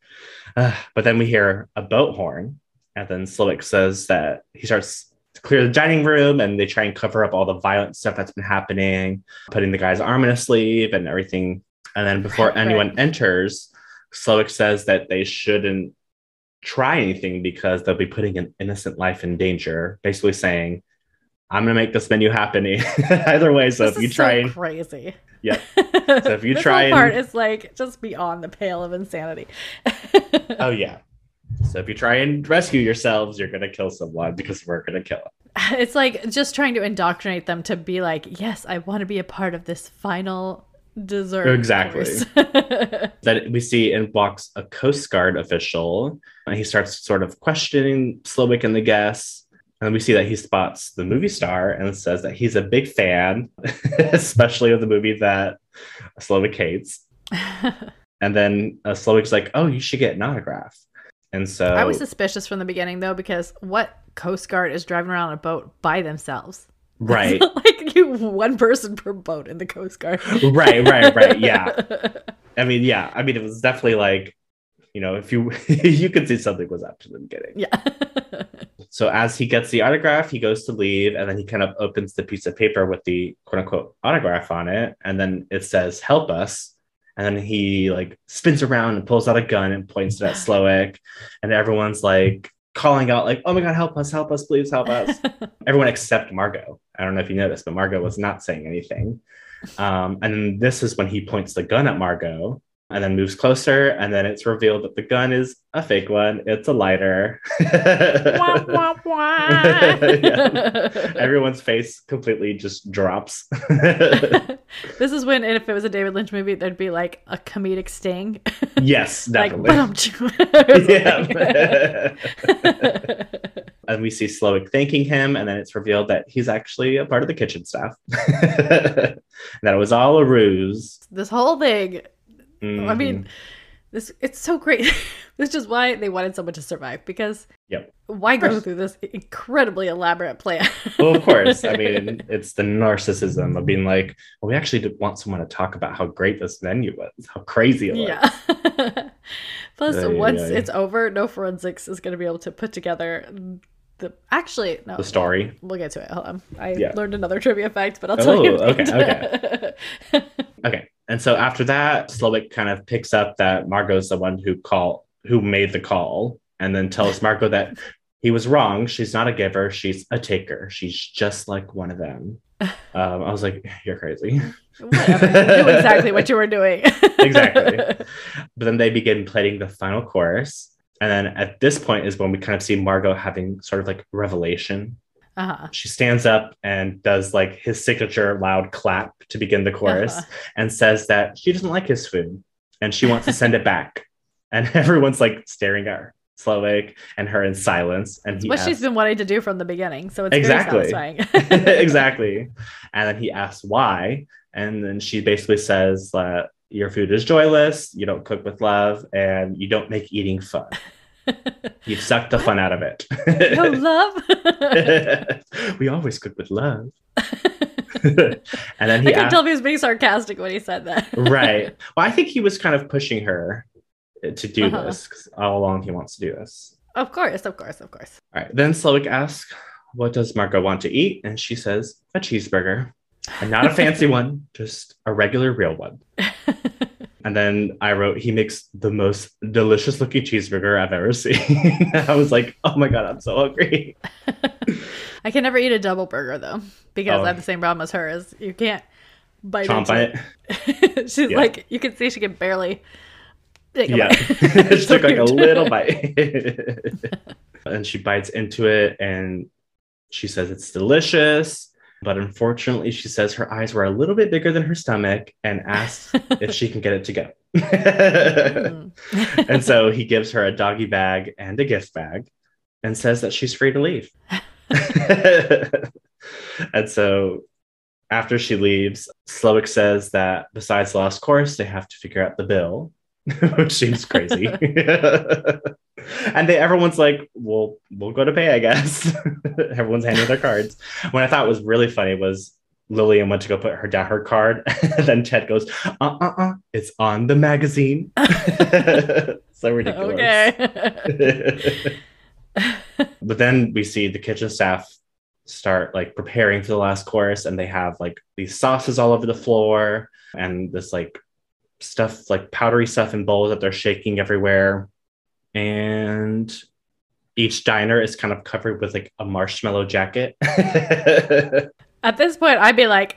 uh, but then we hear a boat horn. And then Slowik says that he starts to clear the dining room and they try and cover up all the violent stuff that's been happening, putting the guy's arm in a sleeve and everything. And then before right. anyone enters, Slowik says that they shouldn't try anything because they'll be putting an innocent life in danger, basically saying, I'm going to make this menu happen either way. So this if you try so crazy. Yeah. So if you this try whole part and... is like just beyond the pale of insanity. Oh yeah. So if you try and rescue yourselves, you're going to kill someone because we're going to kill them. It's like just trying to indoctrinate them to be like, yes, I want to be a part of this final dessert. Exactly. That we see in walks a Coast Guard official, and he starts sort of questioning Slowik and the guests. And we see that he spots the movie star and says that he's a big fan, especially of the movie that Slowik hates. And then uh, Slowik's like, oh, you should get an autograph. And so I was suspicious from the beginning, though, because what Coast Guard is driving around on a boat by themselves? Right. Like you, one person per boat in the Coast Guard. Right, right, right. Yeah. I mean, yeah. I mean, it was definitely like, you know, if you you could see something was up to the beginning. Yeah. So as he gets the autograph, he goes to leave, and then he kind of opens the piece of paper with the quote-unquote autograph on it, and then it says, help us. And then he, like, spins around and pulls out a gun and points it at Slowik, and everyone's, like, calling out, like, oh, my God, help us, help us, please help us. Everyone except Margot. I don't know if you noticed, but Margot was not saying anything. Um, and then this is when he points the gun at Margot, and then moves closer, and then it's revealed that the gun is a fake one. It's a lighter. Wah, wah, wah. Yeah. Everyone's face completely just drops. This is when, if it was a David Lynch movie, there'd be like a comedic sting. Yes, definitely. Like, and we see Slowik thanking him, and then it's revealed that he's actually a part of the kitchen staff. That it was all a ruse. This whole thing... Mm-hmm. I mean, this it's so great. This is why they wanted someone to survive, because yep. why go through this incredibly elaborate plan? Well, of course. I mean, it's the narcissism of being like, well, we actually did want someone to talk about how great this menu was, how crazy it was. Yeah. Plus, uh, once yeah, yeah. it's over, no forensics is going to be able to put together the actually no the story. We'll get to it. Hold on. I yeah. learned another trivia fact, but I'll oh, tell you. Okay. Okay. Okay. And so after that, Slowik kind of picks up that Margot's the one who call, who made the call, and then tells Margot that he was wrong. She's not a giver. She's a taker. She's just like one of them. Um, I was like, you're crazy. Whatever. You knew exactly what you were doing. Exactly. But then they begin plating the final course. And then at this point is when we kind of see Margot having sort of like revelation. Uh-huh. She stands up and does like his signature loud clap to begin the chorus uh-huh. and says that she doesn't like his food and she wants to send it back. And everyone's like staring at her, Slowik and her in silence. And he what asks, she's been wanting to do from the beginning. So it's exactly. very satisfying. Exactly. And then he asks why. And then she basically says that your food is joyless. You don't cook with love and you don't make eating fun. You've sucked the fun out of it. No love. We always cook with love. And then he I couldn't asked, tell if he was being sarcastic when he said that. Right. Well, I think he was kind of pushing her to do uh-huh. this because all along he wants to do this. Of course, of course, of course. All right. Then Slowik asks, "What does Margot want to eat?" And she says, "A cheeseburger, and not a fancy one, just a regular, real one." And then I wrote, he makes the most delicious looking cheeseburger I've ever seen. I was like, oh my God, I'm so hungry. I can never eat a double burger, though, because oh. I have the same problem as her is you can't bite Chomp into it. it. She's yeah. like, you can see she can barely take a yeah. bite. She took like a little bite. And she bites into it and she says it's delicious. But unfortunately, she says her eyes were a little bit bigger than her stomach and asks if she can get it to go. Mm. And so he gives her a doggy bag and a gift bag and says that she's free to leave. And so after she leaves, Slowik says that besides the lost course, they have to figure out the bill, which seems crazy. And they, everyone's like, well, we'll go to pay, I guess. Everyone's handing their cards. What I thought was really funny was Lillian went to go put her down her card. And then Ted goes, uh-uh-uh, it's on the magazine. So ridiculous. Okay. but then we see the kitchen staff start like preparing for the last course, and they have like these sauces all over the floor and this like stuff, like powdery stuff in bowls that they're shaking everywhere. And each diner is kind of covered with like a marshmallow jacket. At this point, I'd be like,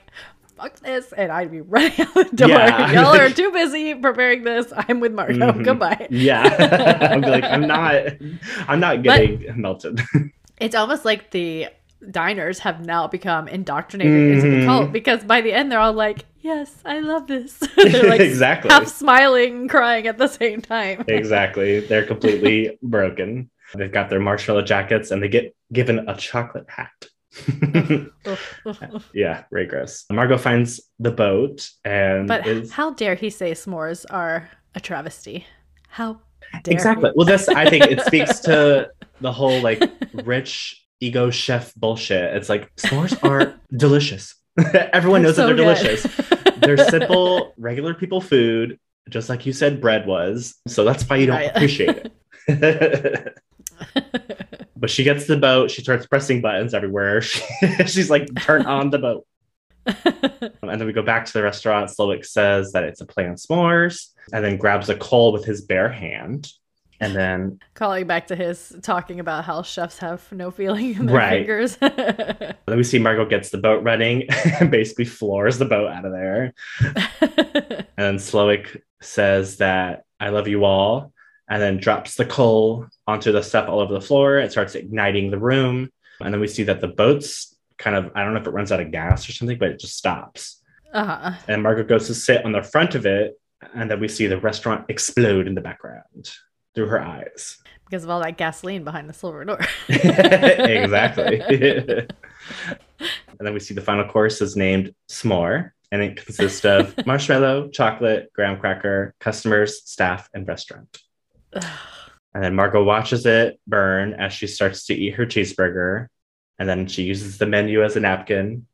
fuck this, and I'd be running out the door. Yeah. Y'all are too busy preparing this. I'm with Margot. Mm-hmm. Goodbye. Yeah. I'm like, I'm not I'm not getting but melted. It's almost like the diners have now become indoctrinated mm-hmm. into the cult, because by the end they're all like, yes, I love this. They're like exactly. half smiling and crying at the same time. Exactly. They're completely broken. They've got their marshmallow jackets and they get given a chocolate hat. Yeah, very gross. Margot finds the boat and but is... how dare he say s'mores are a travesty? How dare exactly he? Well, that's I think it speaks to the whole like rich ego chef bullshit. It's like s'mores are delicious. Everyone knows so that they're good. Delicious. They're simple regular people food, just like you said bread was, so that's why you don't appreciate it. But she gets the boat. She starts pressing buttons everywhere. She, she's like, turn on the boat. And then we go back to the restaurant. Slowik says that it's a play on s'mores and then grabs a coal with his bare hand. And then calling back to his talking about how chefs have no feeling in their right. fingers. Then we see Margot gets the boat running and basically floors the boat out of there. And then Slowik says that I love you all. And then drops the coal onto the stuff all over the floor. It starts igniting the room. And then we see that the boat's kind of, I don't know if it runs out of gas or something, but it just stops. Uh-huh. And Margot goes to sit on the front of it. And then we see the restaurant explode in the background through her eyes. Because of all that gasoline behind the silver door. Exactly. And then we see the final course is named S'more. And it consists of marshmallow, chocolate, graham cracker, customers, staff, and restaurant. And then Margot watches it burn as she starts to eat her cheeseburger. And then she uses the menu as a napkin.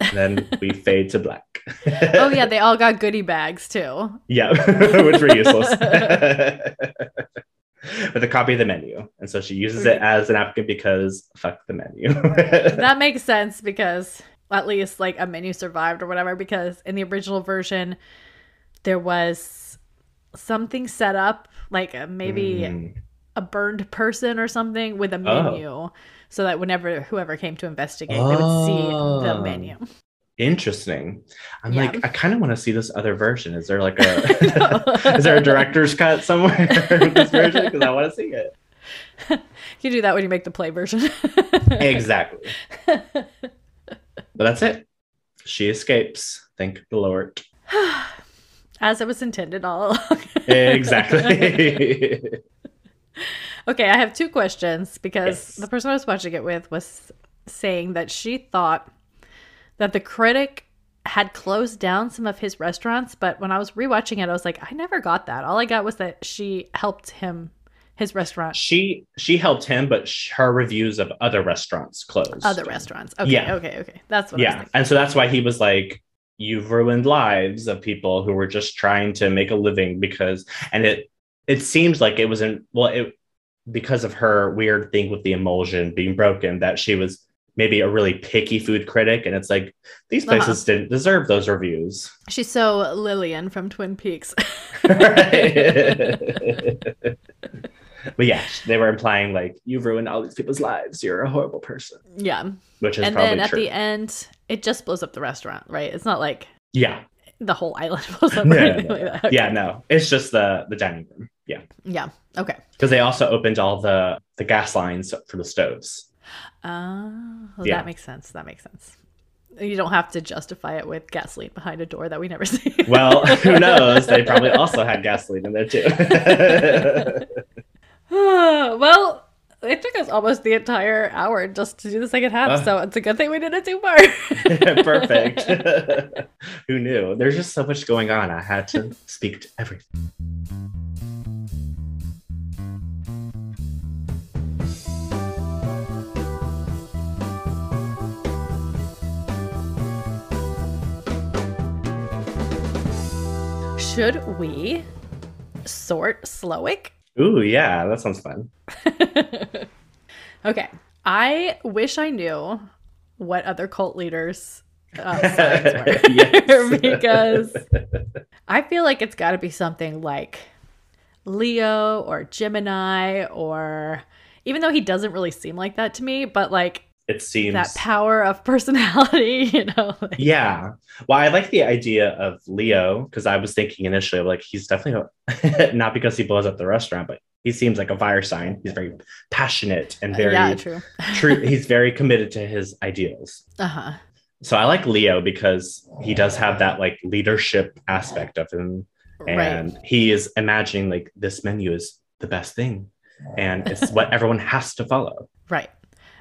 And then we fade to black. Oh, yeah. They all got goodie bags, too. Yeah, which were useless. With a copy of the menu. And so she uses it as a napkin because fuck the menu. That makes sense because at least like a menu survived or whatever. Because in the original version, there was something set up. Like a, maybe mm. a burned person or something with a menu. Oh. So that whenever whoever came to investigate, oh. they would see the menu. Interesting. I'm yeah. like, I kind of want to see this other version. Is there like a is there a director's cut somewhere in this version? Because I want to see it. You do that when you make the play version. Exactly. But that's it. She escapes. Thank the Lord. As it was intended all along. Exactly. Okay, I have two questions because yes. the person I was watching it with was saying that she thought that the critic had closed down some of his restaurants, but when I was rewatching it, I was like, I never got that. All I got was that she helped him, his restaurant. She she helped him, but sh- her reviews of other restaurants closed. Other restaurants. Okay, yeah. okay, okay. That's what yeah. I was thinking. And so that's why he was like, you've ruined lives of people who were just trying to make a living because, and it, it seems like it was in, well, it, because of her weird thing with the emulsion being broken, that she was maybe a really picky food critic. And it's like, these places uh-huh. didn't deserve those reviews. She's so Lillian from Twin Peaks. But yeah, they were implying like, you've ruined all these people's lives. You're a horrible person. Yeah. Which is and probably true. And then at the end, it just blows up the restaurant, right? It's not like yeah, the whole island blows up. No, no, no. Like that. Okay. Yeah, no. It's just the, the dining room. Yeah. Yeah. Okay. Because they also opened all the, the gas lines for the stoves. Oh, uh, well, yeah. that makes sense. That makes sense. You don't have to justify it with gasoline behind a door that we never see. Well, who knows? They probably also had gasoline in there too. Well, it took us almost the entire hour just to do the second half, uh, so it's a good thing we did it too far. Perfect. Who knew? There's just so much going on. I had to speak to everything. Should we sort Slowik? Ooh, yeah, that sounds fun. Okay. I wish I knew what other cult leaders uh, signs were. Yes. Because I feel like it's got to be something like Leo or Gemini, or even though he doesn't really seem like that to me, but like it seems that power of personality, you know? Like, yeah. Well, I like the idea of Leo because I was thinking initially, like, he's definitely a, not because he blows up the restaurant, but he seems like a fire sign. He's very passionate and very yeah, true. true. He's very committed to his ideals. Uh-huh. So I like Leo because he does have that like leadership aspect of him. And right. he is imagining like this menu is the best thing and it's what everyone has to follow. Right.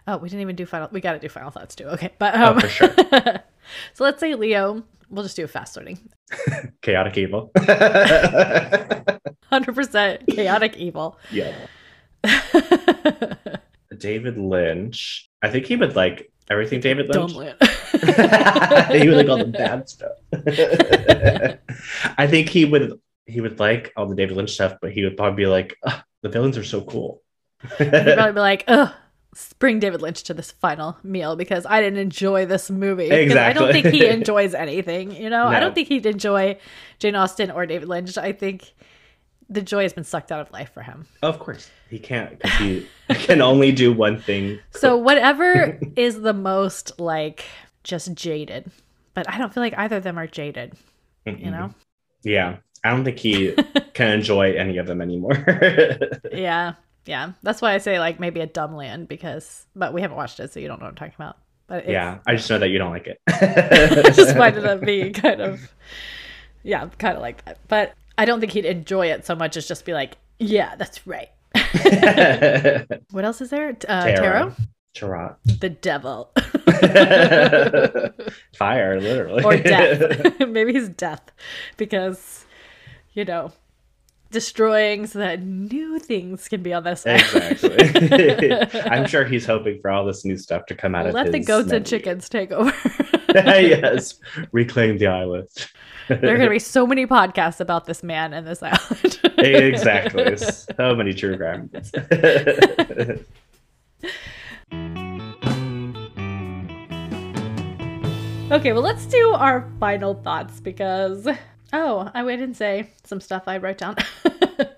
Oh, we didn't even do final. We got to do final thoughts too. Okay. But um, oh, for sure. So let's say Leo, we'll just do a fast sorting. Chaotic evil. one hundred percent chaotic evil. Yeah. David Lynch. I think he would like everything David Lynch. Don't he would like all the bad stuff. I think he would he would like all the David Lynch stuff, but he would probably be like, oh, the villains are so cool. He'd probably be like, oh, bring David Lynch to this final meal because I didn't enjoy this movie. Exactly. I don't think he enjoys anything, you know? No. I don't think he'd enjoy Jane Austen or David Lynch. I think the joy has been sucked out of life for him. Of course. He can't because he can only do one thing. So whatever is the most like just jaded. But I don't feel like either of them are jaded, mm-mm. you know? Yeah. I don't think he can enjoy any of them anymore. Yeah. Yeah. That's why I say like maybe a Dumbland because, but we haven't watched it, so you don't know what I'm talking about. But it's... Yeah. I just know that you don't like it. I just wanted to be kind of, yeah, kind of like that. But I don't think he'd enjoy it so much as just be like, yeah, that's right. What else is there? Uh, tarot? Tarot. The devil. Fire, literally. Or death. Maybe he's death because, you know, destroying so that new things can be on this side. Exactly. I'm sure he's hoping for all this new stuff to come out Let of his Let the goats menu. And chickens take over. Yes. Reclaim the island. There are going to be so many podcasts about this man and this island. Exactly. So many true crimes. Okay, well, let's do our final thoughts because... Oh, I didn't say some stuff I wrote down.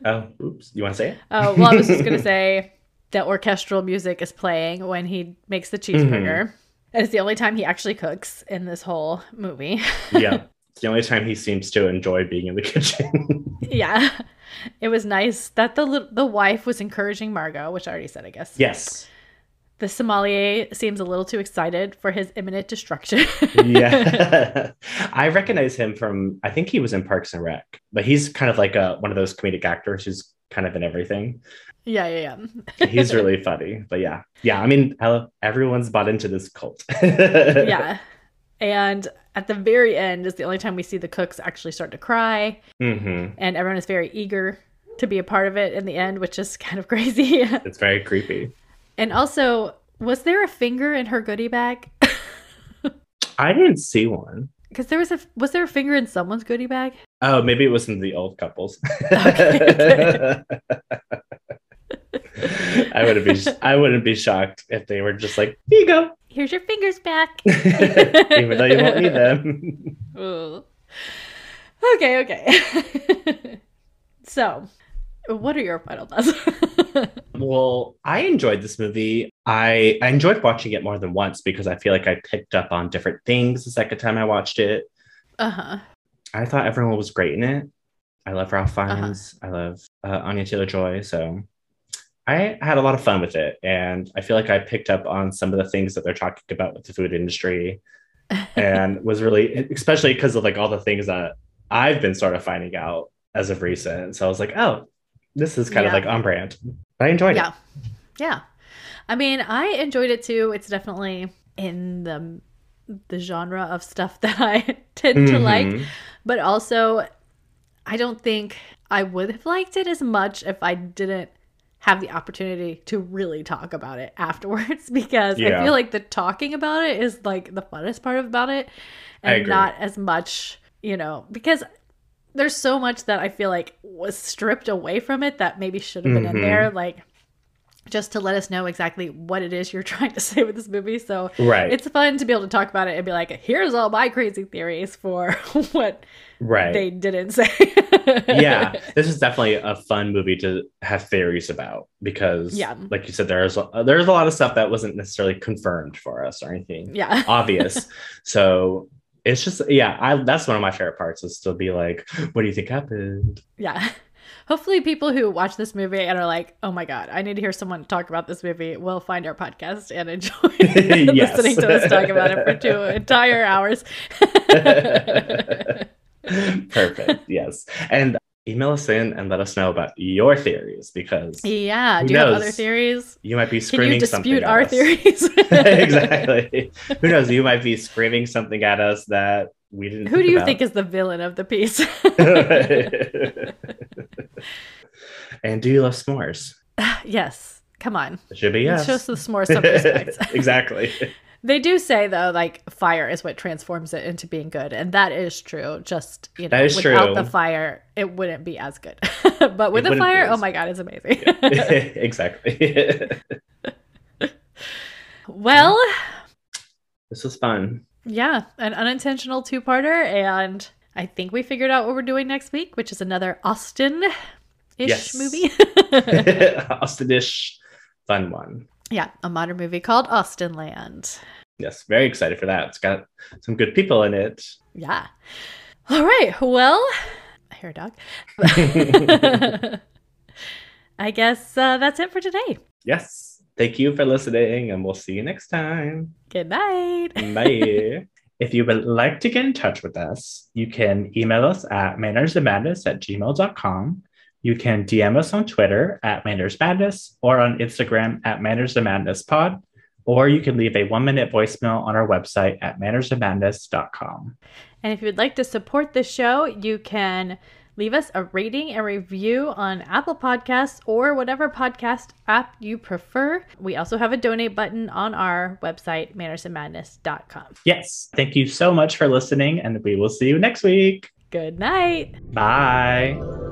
Oh, oops. You want to say it? Oh, well, I was just going to say that orchestral music is playing when he makes the cheeseburger. Mm-hmm. And it's the only time he actually cooks in this whole movie. Yeah. It's the only time he seems to enjoy being in the kitchen. Yeah. It was nice that the the wife was encouraging Margot, which I already said, I guess. Yes. The sommelier seems a little too excited for his imminent destruction. Yeah. I recognize him from, I think he was in Parks and Rec, but he's kind of like a, one of those comedic actors who's kind of in everything. Yeah, yeah, yeah. He's really funny. But yeah. Yeah, I mean, I love, everyone's bought into this cult. Yeah. And at the very end is the only time we see the cooks actually start to cry. Mm-hmm. And everyone is very eager to be a part of it in the end, which is kind of crazy. It's very creepy. And also, was there a finger in her goodie bag? I didn't see one. Because there was a, was there a finger in someone's goodie bag? Oh, maybe it was in the old couples. Okay, okay. I wouldn't be, I wouldn't be shocked if they were just like, here you go. Here's your fingers back. Even though you won't need them. Ooh. Okay, okay. So... What are your final thoughts? Well, I enjoyed this movie. I, I enjoyed watching it more than once because I feel like I picked up on different things the second time I watched it. Uh-huh. I thought everyone was great in it. I love Ralph Fiennes. Uh-huh. I love uh, Anya Taylor Joy. So I had a lot of fun with it. And I feel like I picked up on some of the things that they're talking about with the food industry. And was really, especially because of like all the things that I've been sort of finding out as of recent. So I was like, oh, this is kind yeah. of like on brand. But I enjoyed yeah. it. Yeah. I mean, I enjoyed it too. It's definitely in the the genre of stuff that I tend mm-hmm. to like. But also, I don't think I would have liked it as much if I didn't have the opportunity to really talk about it afterwards. Because yeah. I feel like the talking about it is like the funnest part about it. And not as much, you know, because... There's so much that I feel like was stripped away from it that maybe should have been mm-hmm. in there. Like just to let us know exactly what it is you're trying to say with this movie. So right. it's fun to be able to talk about it and be like, here's all my crazy theories for what right. they didn't say. Yeah, this is definitely a fun movie to have theories about because, yeah. like you said, there's, there's a lot of stuff that wasn't necessarily confirmed for us or anything yeah. obvious. So it's just, yeah, I, that's one of my favorite parts is to be like, what do you think happened? Yeah. Hopefully people who watch this movie and are like, oh my God, I need to hear someone talk about this movie will find our podcast and enjoy yes. listening to us talk about it for two entire hours. Perfect. Yes. And email us in and let us know about your theories because yeah, do you knows? have other theories? You might be screaming something at us. Can you dispute our theories? Exactly. Who knows? You might be screaming something at us that we didn't Who think do you about. think is the villain of the piece? And do you love s'mores? Yes. Come on. It should be yes. It shows the s'mores some respect. Exactly. They do say, though, like, fire is what transforms it into being good. And that is true. Just, you know, without true. the fire, it wouldn't be as good. But with the fire, oh, my God, it's amazing. Exactly. Well. This was fun. Yeah. An unintentional two-parter. And I think we figured out what we're doing next week, which is another Austen-ish yes. movie. Austen-ish fun one. Yeah, a modern movie called Austinland. Yes, very excited for that. It's got some good people in it. Yeah. All right. Well, I hear a dog. I guess uh, that's it for today. Yes. Thank you for listening, and we'll see you next time. Good night. Bye. If you would like to get in touch with us, you can email us at manners and madness at gmail dot com. You can D M us on Twitter at Manners Madness or on Instagram at Manners and Madness Pod, or you can leave a one-minute voicemail on our website at manners and madness dot com. And if you'd like to support the show, you can leave us a rating and review on Apple Podcasts or whatever podcast app you prefer. We also have a donate button on our website, manners and madness dot com. Yes. Thank you so much for listening, and we will see you next week. Good night. Bye.